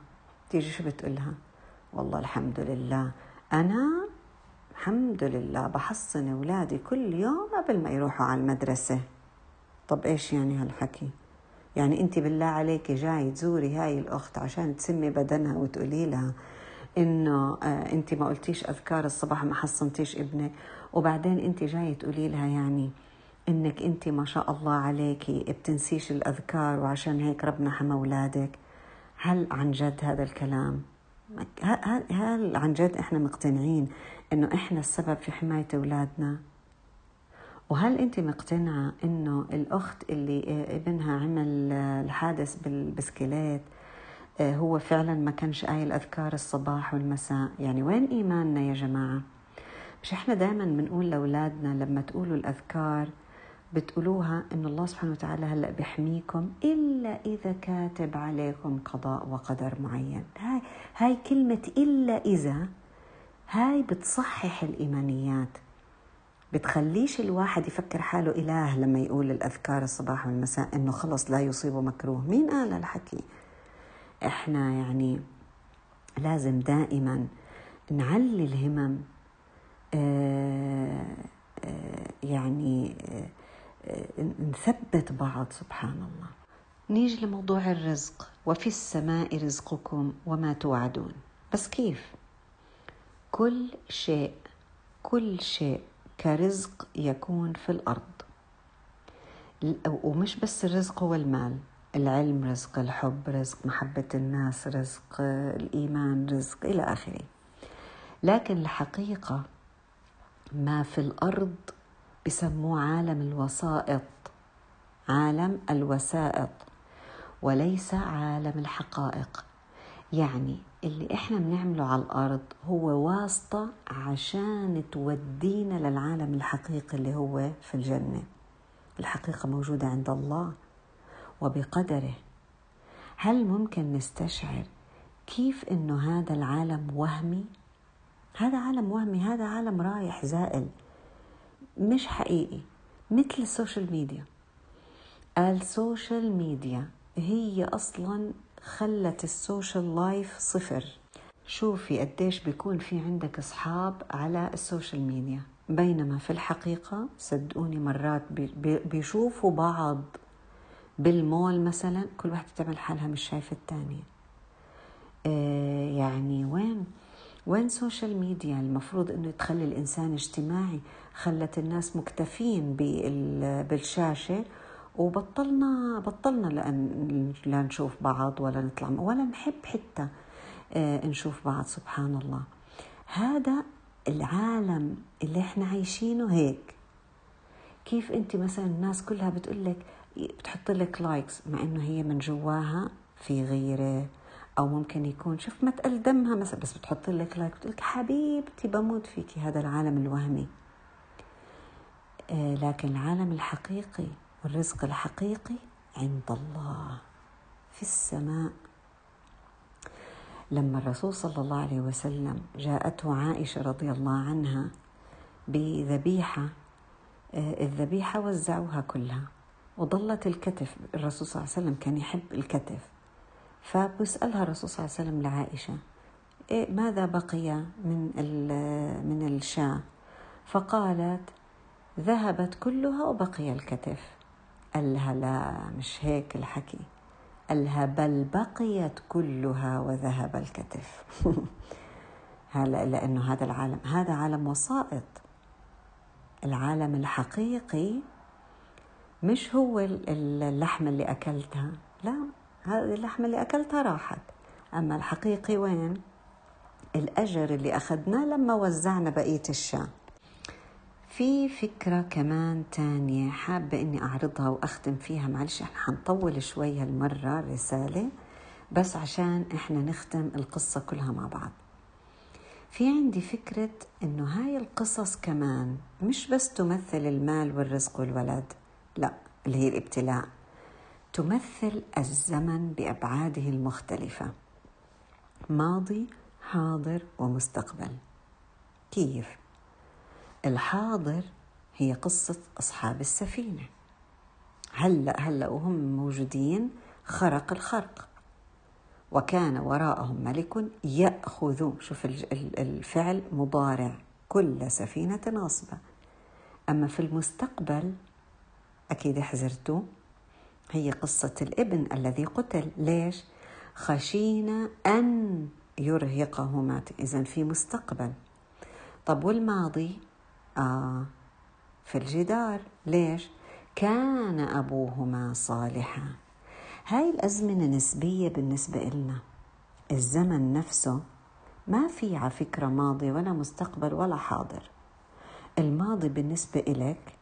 تيجي شو بتقولها؟ والله الحمد لله، أنا الحمد لله بحصن أولادي كل يوم قبل ما يروحوا على المدرسة. طب إيش يعني هالحكي؟ يعني أنت بالله عليك جاي تزوري هاي الأخت عشان تسمي بدنها وتقولي لها إنه أنت ما قلتيش أذكار الصباح، ما حصنتيش ابنك، وبعدين أنت جاي تقولي لها يعني إنك أنت ما شاء الله عليكي بتنسيش الأذكار وعشان هيك ربنا حمى أولادك. هل عن جد هذا الكلام؟ هل عن جد إحنا مقتنعين إنه إحنا السبب في حماية أولادنا؟ وهل أنت مقتنعة إنه الأخت اللي ابنها عمل الحادث بالبسكليت هو فعلا ما كانش قايل أذكار الصباح والمساء؟ يعني وين إيماننا يا جماعة؟ مش إحنا دائما بنقول لأولادنا لما تقولوا الأذكار بتقولوها إن الله سبحانه وتعالى هلأ بيحميكم إلا إذا كاتب عليكم قضاء وقدر معين. هاي كلمة إلا إذا، هاي بتصحح الإيمانيات، بتخليش الواحد يفكر حاله إله لما يقول الأذكار الصباح والمساء إنه خلص لا يصيبه مكروه. مين قال الحكي؟ إحنا يعني لازم دائما نعلي الهمم، يعني نثبت بعض، سبحان الله. نيجي لموضوع الرزق، وفي السماء رزقكم وما توعدون. بس كيف؟ كل شيء كرزق يكون في الأرض، ومش بس الرزق هو المال، العلم رزق، الحب رزق، محبة الناس رزق، الإيمان رزق، إلى آخره. لكن الحقيقة ما في الأرض بسموه عالم الوسائط وليس عالم الحقائق. يعني اللي إحنا بنعمله على الأرض هو واسطة عشان تودينا للعالم الحقيقي اللي هو في الجنة. الحقيقة موجودة عند الله وبقدره. هل ممكن نستشعر كيف إنه هذا العالم وهمي؟ هذا عالم رايح زائل مش حقيقي، مثل السوشيال ميديا. السوشيال ميديا هي أصلا خلت السوشيال لايف صفر. شوفي قديش بيكون في عندك أصحاب على السوشيال ميديا، بينما في الحقيقة صدقوني مرات بيشوفوا بعض بالمول مثلا، كل واحدة تعمل حالها مش شايفة التانية. يعني وين سوشيال ميديا؟ المفروض إنه تخلي الإنسان اجتماعي. خلت الناس مكتفين بالشاشة، وبطلنا لا نشوف بعض ولا نطلع ولا نحب حتى نشوف بعض، سبحان الله. هذا العالم اللي احنا عايشينه هيك. كيف انت مثلا الناس كلها بتقولك، بتحط لك لايكس، مع انه هي من جواها في غيره، أو ممكن يكون شوف متقل دمها مثلا بس بتحط لك لايك بتقول لك حبيبتي بموت فيكي. هذا العالم الوهمي. لكن العالم الحقيقي والرزق الحقيقي عند الله في السماء. لما الرسول صلى الله عليه وسلم جاءته عائشة رضي الله عنها بذبيحة، الذبيحة وزعوها كلها وضلت الكتف. الرسول صلى الله عليه وسلم كان يحب الكتف، فبسألها الرسول صلى الله عليه وسلم لعائشة ماذا بقي من الشاة؟ فقالت ذهبت كلها وبقي الكتف. قال لها لا مش هيك الحكي، قال لها بل بقيت كلها وذهب الكتف. هلا لأنه هذا العالم، هذا عالم وسائط. العالم الحقيقي مش هو اللحمة اللي أكلتها، لا، هذه اللحمة اللي أكلتها راحت. أما الحقيقي وين؟ الأجر اللي أخذناه لما وزعنا بقية الشاة. في فكرة كمان تانية حابة إني أعرضها وأختم فيها، معلش إحنا حنطول شوي هالمرة رسالة بس عشان إحنا نختم القصة كلها مع بعض. في عندي فكرة إنه هاي القصص كمان مش بس تمثل المال والرزق والولد، لا، اللي هي الابتلاء، تمثل الزمن بأبعاده المختلفة، ماضي حاضر ومستقبل. كيف؟ الحاضر هي قصة أصحاب السفينة، هلأ وهم موجودين خرق الخرق، وكان وراءهم ملك يأخذ. شوف الفعل مضارع، كل سفينة ناصبة. أما في المستقبل أكيد حزرتوه، هي قصة الابن الذي قتل. ليش؟ خشينا أن يرهقهما، إذن في مستقبل. طب والماضي؟ في الجدار. ليش؟ كان أبوهما صالحا. هاي الأزمنة نسبية بالنسبة لنا، الزمن نفسه ما في على فكرة ماضي ولا مستقبل ولا حاضر. الماضي بالنسبة إلك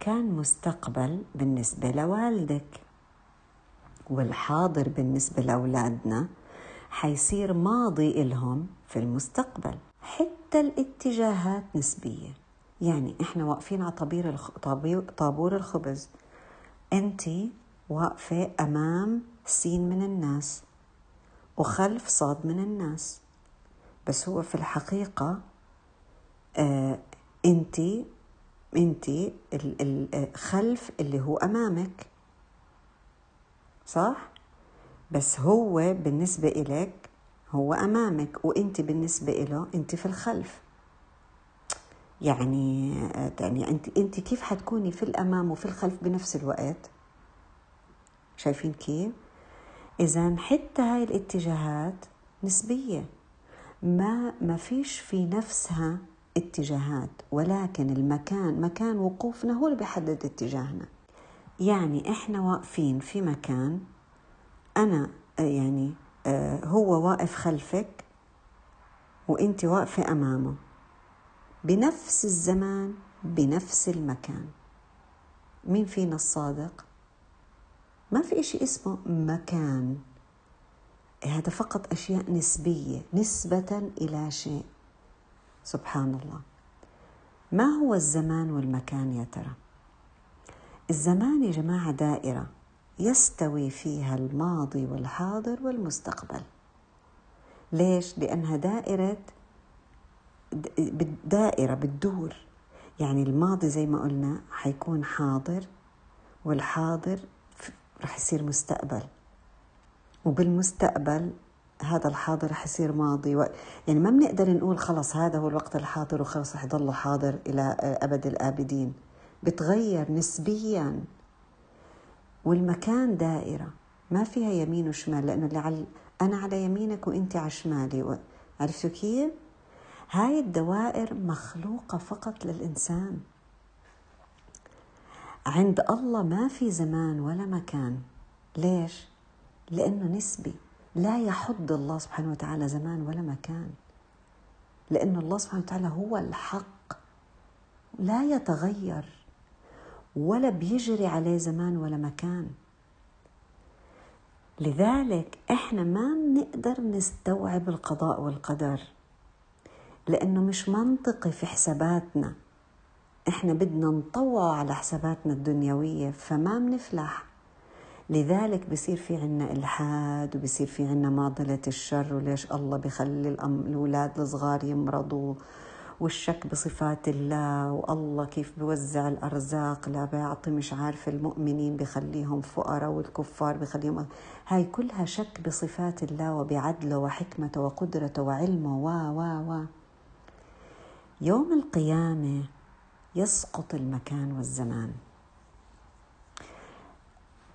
كان مستقبل بالنسبة لوالدك، والحاضر بالنسبة لأولادنا حيصير ماضي إلهم في المستقبل. حتى الاتجاهات نسبية، يعني إحنا واقفين على طابور الخبز، أنتي واقفة أمام سين من الناس وخلف صاد من الناس، بس هو في الحقيقة أنتي خلف اللي هو أمامك، صح؟ بس هو بالنسبة إليك هو أمامك، وأنت بالنسبة إله أنت في الخلف. يعني أنت كيف حتكوني في الأمام وفي الخلف بنفس الوقت؟ شايفين كيف؟ إذن حتى هاي الاتجاهات نسبية، ما فيش في نفسها اتجاهات، ولكن المكان، مكان وقوفنا هو اللي بيحدد اتجاهنا. يعني إحنا واقفين في مكان، أنا يعني هو واقف خلفك وإنت واقفة أمامه، بنفس الزمان بنفس المكان. مين فينا الصادق؟ ما في إشي اسمه مكان، هذا فقط أشياء نسبية، نسبة إلى شيء. سبحان الله. ما هو الزمان والمكان يا ترى؟ الزمان يا جماعة دائرة يستوي فيها الماضي والحاضر والمستقبل. ليش؟ لأنها دائرة بتدور. يعني الماضي زي ما قلنا حيكون حاضر، والحاضر رح يصير مستقبل، وبالمستقبل هذا الحاضر رح يصير ماضي. يعني ما بنقدر نقول خلص هذا هو الوقت الحاضر وخلص رح يضله حاضر إلى أبد الآبدين، بتغير نسبيا. والمكان دائرة ما فيها يمين وشمال، لأنه أنا على يمينك وإنت على شمالي. عرفتوا كيف؟ هاي الدوائر مخلوقة فقط للإنسان. عند الله ما في زمان ولا مكان. ليش؟ لأنه نسبي، لا يحد الله سبحانه وتعالى زمان ولا مكان، لأن الله سبحانه وتعالى هو الحق، لا يتغير ولا بيجري عليه زمان ولا مكان. لذلك احنا ما بنقدر نستوعب القضاء والقدر لانه مش منطقي في حساباتنا. احنا بدنا نطوع على حساباتنا الدنيوية فما بنفلح. لذلك بصير في عنا إلحاد وبصير في عنا معضلة الشر، وليش الله بيخلي الأولاد الصغار يمرضوا، والشك بصفات الله، والله كيف بيوزع الأرزاق، لا بيعطي مش عارف المؤمنين بيخليهم فقراء والكفار بيخليهم، هاي كلها شك بصفات الله وبعدله وحكمته وقدرته وعلمه يوم القيامة يسقط المكان والزمان.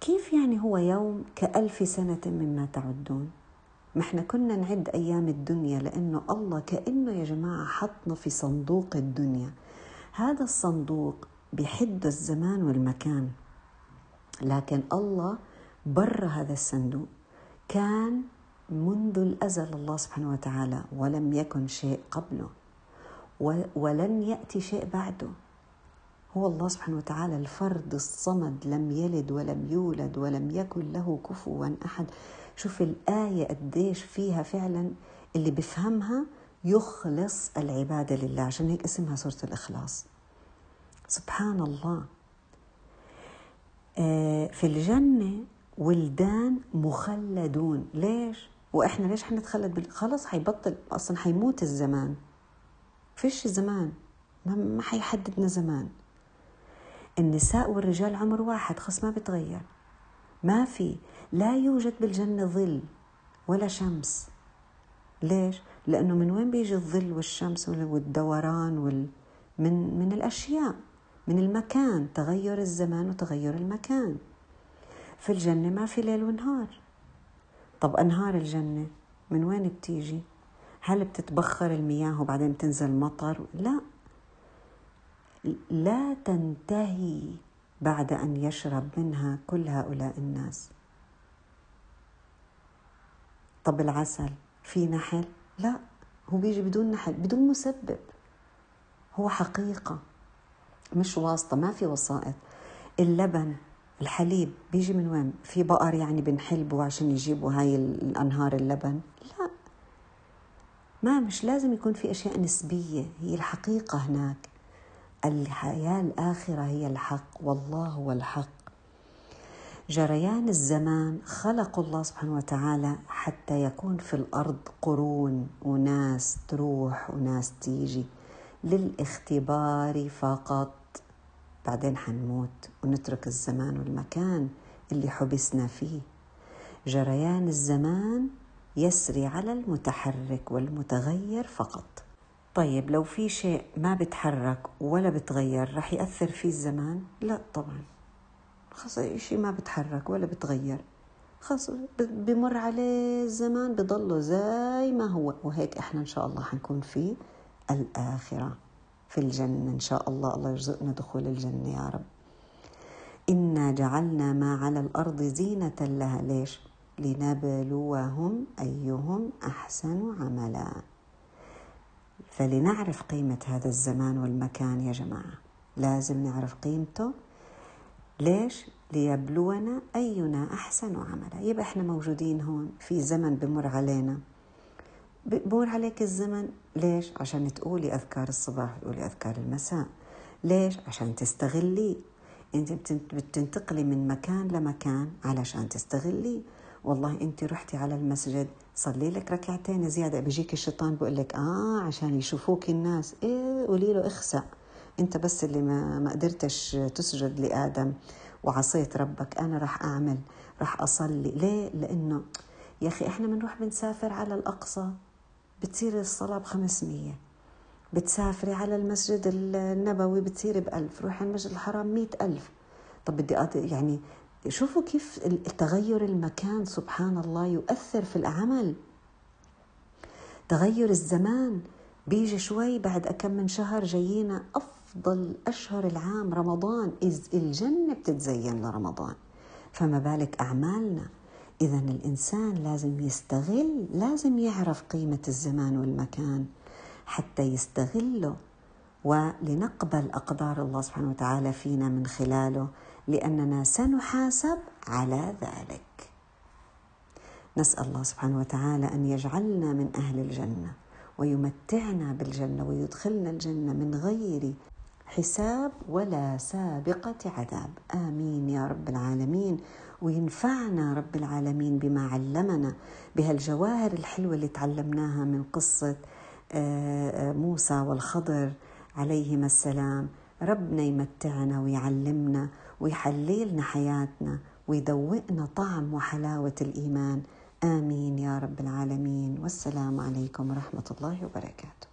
كيف يعني هو يوم كألف سنة مما تعدون؟ ما احنا كنا نعد أيام الدنيا لأنه الله كأنه يا جماعة حطنا في صندوق الدنيا. هذا الصندوق بيحد الزمان والمكان، لكن الله بر هذا الصندوق. كان منذ الأزل الله سبحانه وتعالى، ولم يكن شيء قبله ولن يأتي شيء بعده. هو الله سبحانه وتعالى الفرد الصمد، لم يلد ولم يولد ولم يكن له كفوا أحد. شوف الآية قديش فيها فعلا اللي بفهمها يخلص العبادة لله، عشان هيك اسمها سورة الإخلاص. سبحان الله. في الجنة ولدان مخلدون. ليش؟ وإحنا ليش حنتخلد؟ خلص حيبطل أصلا، حيموت الزمان، فيش زمان، ما حيحددنا زمان. النساء والرجال عمر واحد، خص ما بتغير، ما في، لا يوجد بالجنة ظل ولا شمس. ليش؟ لأنه من وين بيجي الظل والشمس والدوران من الأشياء، من المكان، تغير الزمان وتغير المكان. في الجنة ما في ليل ونهار. طب أنهار الجنة من وين بتيجي؟ هل بتتبخر المياه وبعدين تنزل مطر؟ لا، لا تنتهي بعد أن يشرب منها كل هؤلاء الناس. طب العسل في نحل؟ لا، هو بيجي بدون نحل، بدون مسبب، هو حقيقة مش واسطة، ما في وسائط. اللبن، الحليب بيجي من وين؟ في بقر يعني بنحلبه عشان يجيبوا هاي الأنهار اللبن؟ لا، ما مش لازم يكون في أشياء نسبية، هي الحقيقة هناك. الحياة الآخرة هي الحق، والله هو الحق. جريان الزمان خلق الله سبحانه وتعالى حتى يكون في الأرض قرون، وناس تروح وناس تيجي للاختبار فقط، بعدين حنموت ونترك الزمان والمكان اللي حبسنا فيه. جريان الزمان يسري على المتحرك والمتغير فقط. طيب لو في شيء ما بتحرك ولا بتغير رح يأثر فيه الزمان؟ لا طبعا، خاص شيء ما بتحرك ولا بتغير خاص بمر عليه الزمان بضله زي ما هو. وهيك احنا ان شاء الله حنكون في الآخرة في الجنة ان شاء الله. الله يرزقنا دخول الجنة يا رب. إنا جعلنا ما على الأرض زينة لها. ليش؟ لنبلوهم أيهم أحسن عملا. فلنعرف قيمة هذا الزمان والمكان يا جماعة، لازم نعرف قيمته. ليش؟ ليبلونا أينا أحسن عملا. يبقى إحنا موجودين هون في زمن بمر علينا. بمر عليك الزمن ليش؟ عشان تقولي أذكار الصباح وتقولي أذكار المساء. ليش؟ عشان تستغلي. أنت بتنتقلي من مكان لمكان علشان تستغلي. والله أنت رحتي على المسجد صلي لك ركعتين زيادة، بيجيك الشيطان بيقول لك عشان يشوفوك الناس، إيه قولي له اخسأ أنت بس اللي ما قدرتش تسجد لآدم وعصيت ربك، أنا رح أعمل، رح أصلي. ليه؟ لأنه يا أخي إحنا بنروح بنسافر على الأقصى بتصير الصلاة 500، بتسافري على المسجد النبوي بتصير 1000، روح على المسجد الحرام 100,000. طب بدي يعني شوفوا كيف تغير المكان سبحان الله يؤثر في العمل. تغير الزمان بيجي شوي، بعد أكم من شهر جايينا أفضل أشهر العام رمضان، إذ الجنة بتتزين لرمضان، فما بالك أعمالنا. إذا الإنسان لازم يستغل، لازم يعرف قيمة الزمان والمكان حتى يستغله، ولنقبل أقدار الله سبحانه وتعالى فينا من خلاله، لأننا سنحاسب على ذلك. نسأل الله سبحانه وتعالى أن يجعلنا من أهل الجنة ويمتعنا بالجنة ويدخلنا الجنة من غير حساب ولا سابقة عذاب. آمين يا رب العالمين. وينفعنا رب العالمين بما علمنا، بهالجواهر الحلوة اللي تعلمناها من قصة موسى والخضر عليهما السلام. ربنا يمتعنا ويعلمنا ويحللنا حياتنا ويذوقنا طعم وحلاوة الإيمان. آمين يا رب العالمين. والسلام عليكم ورحمة الله وبركاته.